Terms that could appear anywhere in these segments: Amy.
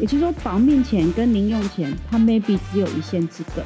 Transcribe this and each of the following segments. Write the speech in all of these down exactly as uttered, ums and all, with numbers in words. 也就是说，保命钱跟零用钱，它 maybe 只有一线之隔。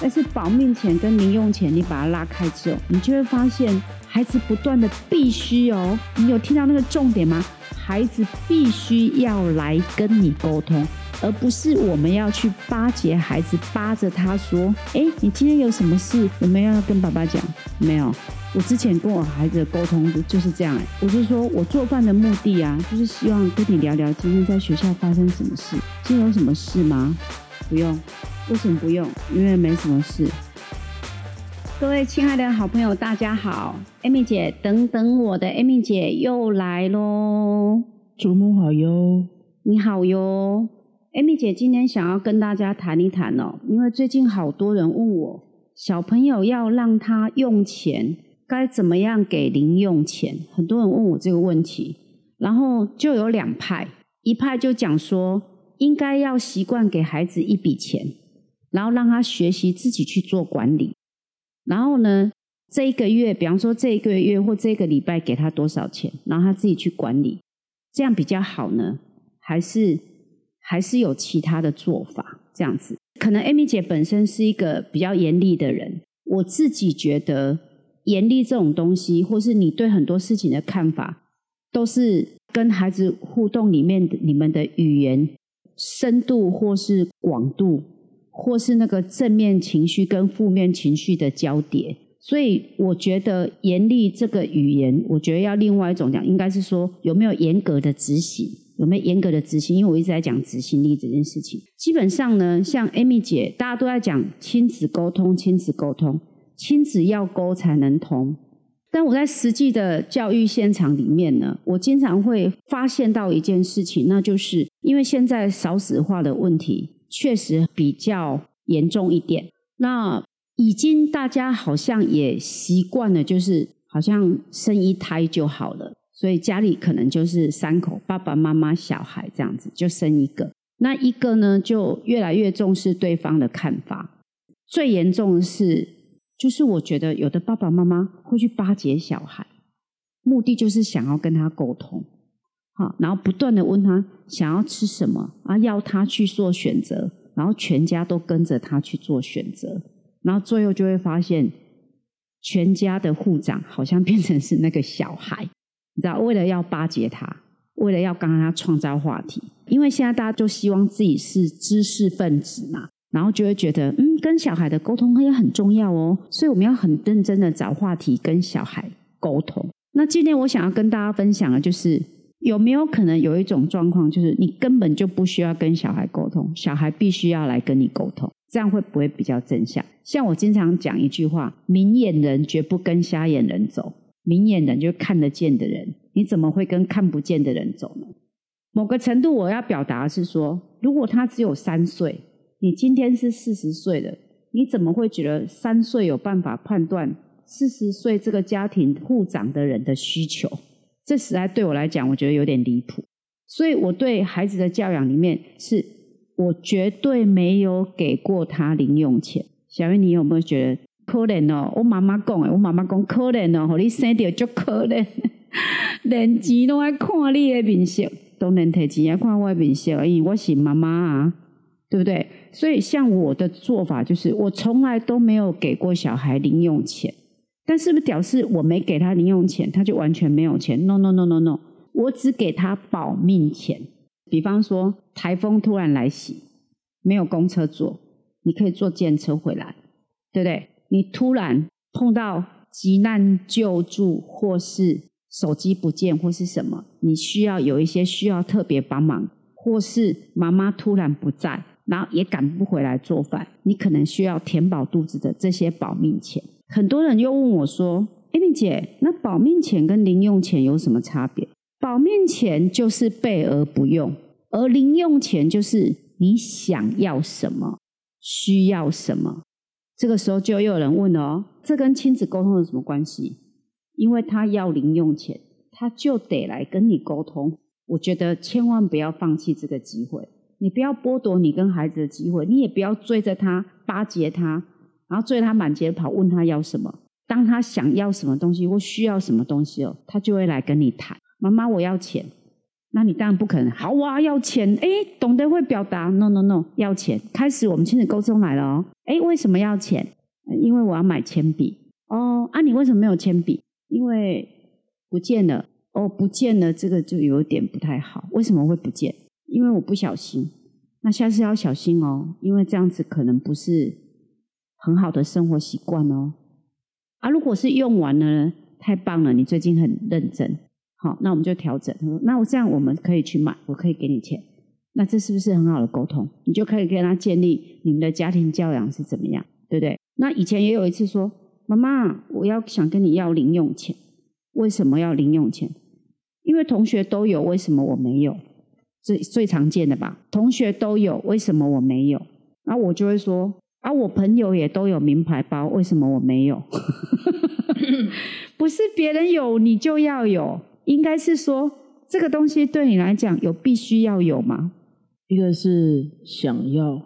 但是保命钱跟零用钱，你把它拉开之后，你就会发现孩子不断的必须哦，你有听到那个重点吗？孩子必须要来跟你沟通，而不是我们要去巴结孩子，巴着他说：“哎，你今天有什么事？有没有要跟爸爸讲？没有。”我之前跟我孩子的沟通就是这样、欸，我就说我做饭的目的啊，就是希望跟你聊聊今天在学校发生什么事。今天有什么事吗？不用。为什么不用？因为没什么事。各位亲爱的好朋友，大家好 ，Amy 姐，等等我的 Amy 姐又来咯。祖母好哟，你好哟。Amy 姐今天想要跟大家谈一谈哦，因为最近好多人问我，小朋友要让他用钱，该怎么样给零用钱？很多人问我这个问题，然后就有两派，一派就讲说，应该要习惯给孩子一笔钱，然后让他学习自己去做管理。然后呢，这一个月，比方说这一个月或这个礼拜给他多少钱，然后他自己去管理，这样比较好呢？还是还是有其他的做法？这样子，可能 Amy 姐本身是一个比较严厉的人，我自己觉得。严厉这种东西，或是你对很多事情的看法，都是跟孩子互动里面你们的语言深度或是广度，或是那个正面情绪跟负面情绪的交叠。所以我觉得严厉这个语言，我觉得要另外一种讲，应该是说有没有严格的执行，有没有严格的执行？因为我一直在讲执行力这件事情。基本上呢，像 Amy 姐，大家都在讲亲子沟通，亲子沟通。亲子要沟才能通，但我在实际的教育现场里面呢，我经常会发现到一件事情，那就是因为现在少子化的问题确实比较严重一点，那已经大家好像也习惯了，就是好像生一胎就好了，所以家里可能就是三口，爸爸妈妈小孩这样子就生一个，那一个呢就越来越重视对方的看法。最严重的是就是我觉得有的爸爸妈妈会去巴结小孩，目的就是想要跟他沟通，好，然后不断的问他想要吃什么啊，要他去做选择，然后全家都跟着他去做选择，然后最后就会发现全家的护长好像变成是那个小孩，你知道，为了要巴结他，为了要跟他创造话题，因为现在大家就希望自己是知识分子嘛，然后就会觉得嗯，跟小孩的沟通也很重要哦，所以我们要很认真的找话题跟小孩沟通。那今天我想要跟大家分享的就是有没有可能有一种状况，就是你根本就不需要跟小孩沟通，小孩必须要来跟你沟通，这样会不会比较正向？像我经常讲一句话，明眼人绝不跟瞎眼人走，明眼人就是看得见的人，你怎么会跟看不见的人走呢？某个程度我要表达的是说，如果他只有三岁，你今天是四十岁了，你怎么会觉得三岁有办法判断四十岁这个家庭护长的人的需求？这实在对我来讲，我觉得有点离谱。所以我对孩子的教养里面是，我绝对没有给过他零用钱。小云，你有没有觉得可怜哦？我妈妈讲的，我妈妈讲可怜哦，给你生到很可怜，连钱都要看你的面色，当然提钱要看我的面色，因为我是妈妈啊。对不对？所以像我的做法就是，我从来都没有给过小孩零用钱。但是不是表示我没给他零用钱，他就完全没有钱 ？No No No No No， 我只给他保命钱。比方说，台风突然来袭，没有公车坐，你可以坐电车回来，对不对？你突然碰到急难救助，或是手机不见，或是什么，你需要有一些需要特别帮忙，或是妈妈突然不在。然后也赶不回来做饭，你可能需要填饱肚子的这些保命钱。很多人又问我说 Amy 姐，那保命钱跟零用钱有什么差别？保命钱就是备而不用，而零用钱就是你想要什么需要什么。这个时候就又有人问了哦，这跟亲子沟通有什么关系？因为他要零用钱，他就得来跟你沟通。我觉得千万不要放弃这个机会，你不要剥夺你跟孩子的机会，你也不要追着他巴结他，然后追着他满街跑，问他要什么。当他想要什么东西或需要什么东西哦，他就会来跟你谈，妈妈我要钱，那你当然不可能好啊要钱，哎，懂得会表达 no no no 要钱。开始我们亲子沟通来了哦，哎，为什么要钱？因为我要买铅笔哦。啊，你为什么没有铅笔？因为不见了哦，不见了，这个就有点不太好。为什么会不见？因为我不小心。那下次要小心哦，因为这样子可能不是很好的生活习惯哦。啊，如果是用完了呢，太棒了，你最近很认真。好，那我们就调整。那我这样我们可以去买，我可以给你钱。那这是不是很好的沟通？你就可以跟他建立你们的家庭教养是怎么样，对不对？那以前也有一次说，妈妈，我要想跟你要零用钱。为什么要零用钱？因为同学都有，为什么我没有？最最常见的吧，同学都有，为什么我没有？然后我就会说，啊，我朋友也都有名牌包，为什么我没有？不是别人有你就要有，应该是说这个东西对你来讲有必须要有吗？一个是想要，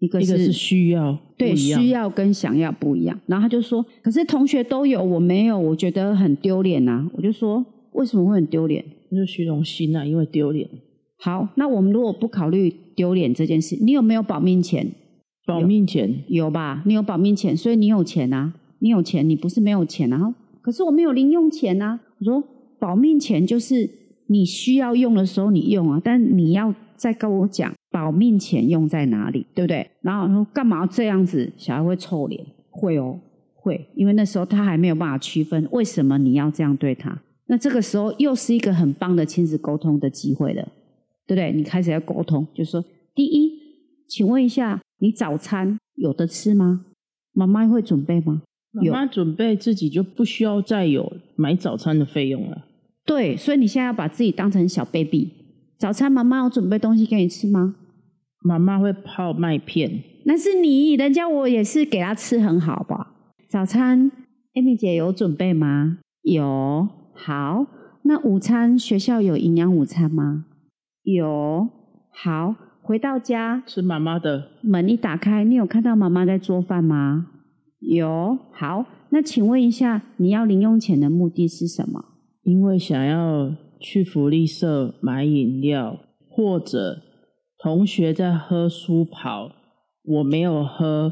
一个 是, 一个是需要，对，需要跟想要不一样。然后他就说，可是同学都有，我没有，我觉得很丢脸啊。我就说，为什么会很丢脸？就是虚荣心啊，因为丢脸。好，那我们如果不考虑丢脸这件事，你有没有保命钱？保命钱 有, 有吧？你有保命钱，所以你有钱啊，你有钱，你不是没有钱啊。可是我没有零用钱啊。我说保命钱就是你需要用的时候你用啊，但你要再跟我讲保命钱用在哪里，对不对？然后说干嘛这样子？小孩会臭脸，会哦，会，因为那时候他还没有办法区分为什么你要这样对他。那这个时候又是一个很棒的亲子沟通的机会了。对不对？你开始要沟通，就说第一，请问一下，你早餐有的吃吗？妈妈会准备吗？妈妈准备，自己就不需要再有买早餐的费用了。对，所以你现在要把自己当成小 baby。早餐妈妈有准备东西给你吃吗？妈妈会泡麦片。那是你，人家我也是给她吃很好吧。早餐 Amy 姐有准备吗？有。好，那午餐学校有营养午餐吗？有。好，回到家吃妈妈的，门一打开，你有看到妈妈在做饭吗？有。好，那请问一下，你要零用钱的目的是什么？因为想要去福利社买饮料，或者同学在喝舒跑，我没有喝。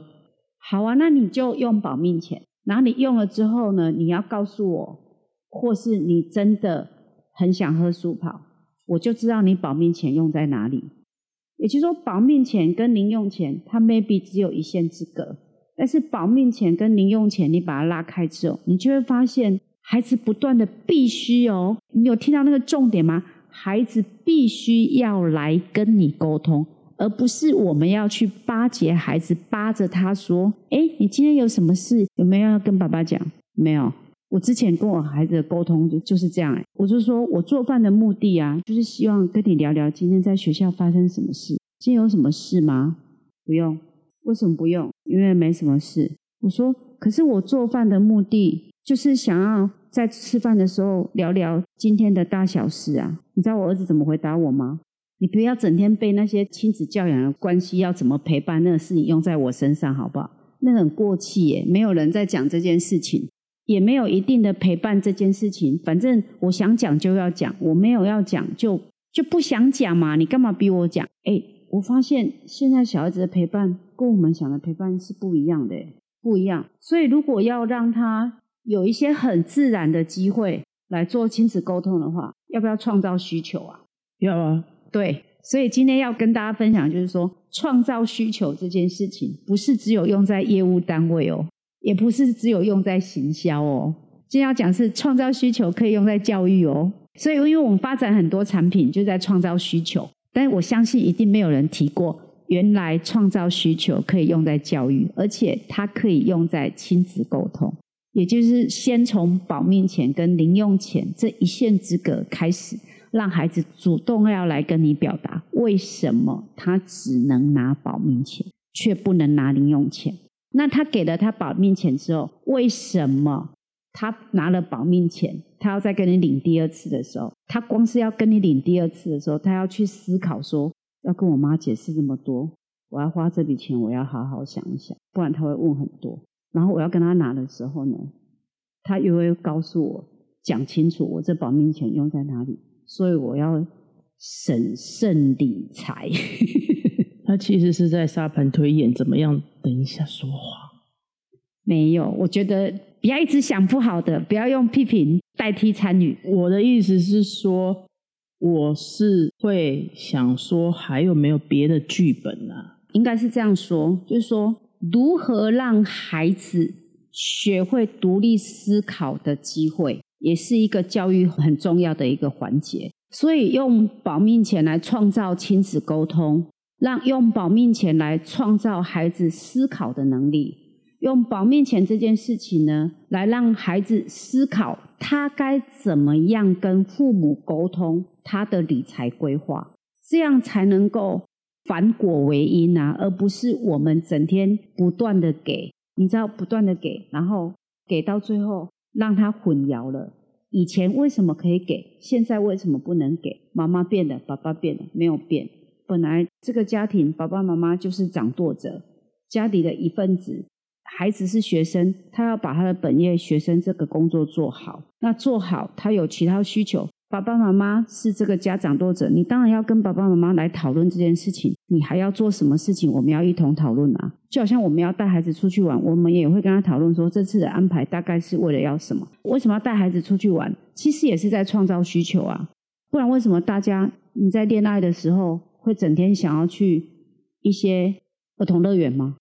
好啊，那你就用保命钱，然后你用了之后呢，你要告诉我，或是你真的很想喝舒跑，我就知道你保命钱用在哪里。也就是说，保命钱跟零用钱它 maybe 只有一线之隔，但是保命钱跟零用钱你把它拉开之后，你就会发现孩子不断的必须哦，你有听到那个重点吗？孩子必须要来跟你沟通，而不是我们要去巴结孩子，巴着他说，诶，你今天有什么事？有没有要跟爸爸讲？没有。我之前跟我孩子的沟通就是这样、欸、我就说我做饭的目的啊，就是希望跟你聊聊今天在学校发生什么事。今天有什么事吗？不用。为什么不用？因为没什么事。我说可是我做饭的目的就是想要在吃饭的时候聊聊今天的大小事啊。你知道我儿子怎么回答我吗？你不要整天被那些亲子教养的关系要怎么陪伴那个事情用在我身上好不好？那很过气耶、欸、没有人在讲这件事情，也没有一定的陪伴这件事情，反正我想讲就要讲，我没有要讲就就不想讲嘛，你干嘛逼我讲？哎，我发现现在小孩子的陪伴跟我们想的陪伴是不一样的，不一样。所以如果要让他有一些很自然的机会来做亲子沟通的话，要不要创造需求啊？要啊。对，所以今天要跟大家分享就是说，创造需求这件事情不是只有用在业务单位哦，也不是只有用在行销哦，今天要讲是创造需求可以用在教育哦。所以因为我们发展很多产品就在创造需求，但是我相信一定没有人提过，原来创造需求可以用在教育，而且它可以用在亲子沟通。也就是先从保命钱跟零用钱这一线之隔开始，让孩子主动要来跟你表达为什么他只能拿保命钱却不能拿零用钱。那他给了他保命钱之后，为什么他拿了保命钱，他要再跟你领第二次的时候，他光是要跟你领第二次的时候，他要去思考说，要跟我妈解释这么多，我要花这笔钱，我要好好想一想，不然他会问很多。然后我要跟他拿的时候呢，他又会告诉我，讲清楚我这保命钱用在哪里，所以我要审慎理财。他其实是在沙盘推演怎么样等一下说谎。没有，我觉得不要一直想不好的，不要用批评代替参与。我的意思是说，我是会想说还有没有别的剧本啊，应该是这样说，就是说如何让孩子学会独立思考的机会，也是一个教育很重要的一个环节。所以用保命钱来创造亲子沟通，让用保命钱来创造孩子思考的能力，用保命钱这件事情呢，来让孩子思考他该怎么样跟父母沟通他的理财规划，这样才能够反果为因啊，而不是我们整天不断的给，你知道，不断的给，然后给到最后让他混淆了。以前为什么可以给，现在为什么不能给？妈妈变了，爸爸变了，没有变。本来这个家庭爸爸妈妈就是掌舵者，家里的一份子，孩子是学生，他要把他的本业学生这个工作做好，那做好他有其他需求，爸爸妈妈是这个家掌舵者，你当然要跟爸爸妈妈来讨论这件事情，你还要做什么事情，我们要一同讨论啊。就好像我们要带孩子出去玩，我们也会跟他讨论说这次的安排大概是为了要什么，为什么要带孩子出去玩，其实也是在创造需求啊。不然为什么大家你在恋爱的时候会整天想要去一些儿童乐园吗？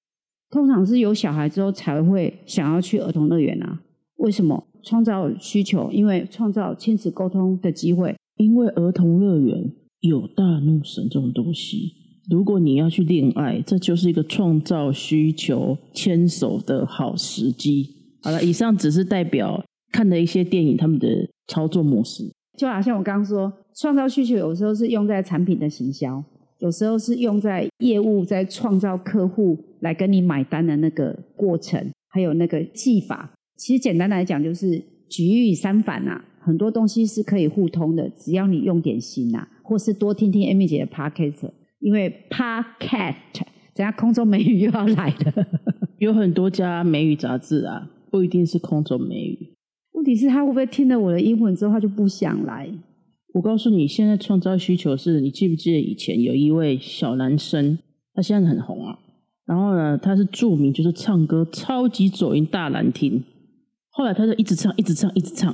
通常是有小孩之后才会想要去儿童乐园啊。为什么？创造需求，因为创造亲子沟通的机会。因为儿童乐园有大怒神这种东西，如果你要去恋爱，这就是一个创造需求牵手的好时机。好了，以上只是代表看的一些电影他们的操作模式。就好像我刚刚说，创造需求有时候是用在产品的行销，有时候是用在业务，在创造客户来跟你买单的那个过程，还有那个技法。其实简单来讲就是举一反三啊，很多东西是可以互通的，只要你用点心啊，或是多听听 Amy 姐的 Podcast， 因为 Podcast 等下空中美语又要来了。有很多家美语杂志啊，不一定是空中美语。问题是他会不会听了我的英文之后他就不想来。我告诉你，现在创造需求是，你记不记得以前有一位小男生，他现在很红啊，然后呢他是著名就是唱歌超级走音大难听，后来他就一直唱一直唱一直唱，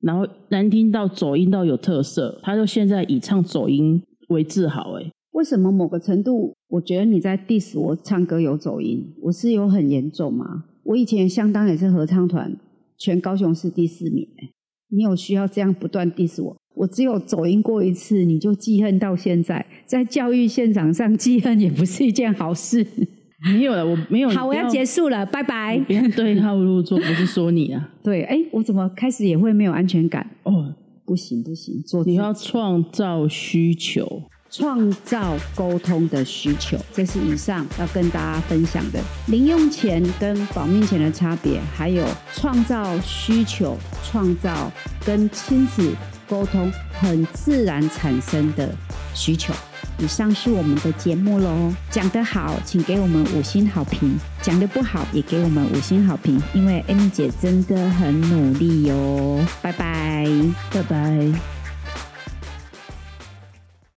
然后难听到走音到有特色，他就现在以唱走音为自豪。欸，为什么某个程度我觉得你在 diss 我唱歌有走音？我是有很严重吗？我以前相当也是合唱团全高雄市第四名。欸，你有需要这样不断 diss 我？我只有走音过一次你就记恨到现在，在教育现场上记恨也不是一件好事。没有了，我没有。好，我要结束了，拜拜。不要对号入座，不是说你啊。对，哎，我怎么开始也会没有安全感？哦，不行不行，做你要创造需求，创造沟通的需求，这是以上要跟大家分享的零用钱跟保命钱的差别，还有创造需求，创造跟亲子沟通很自然产生的需求。以上是我们的节目咯，讲得好请给我们五星好评，讲得不好也给我们五星好评，因为 Amy 姐真的很努力哟。拜拜拜拜。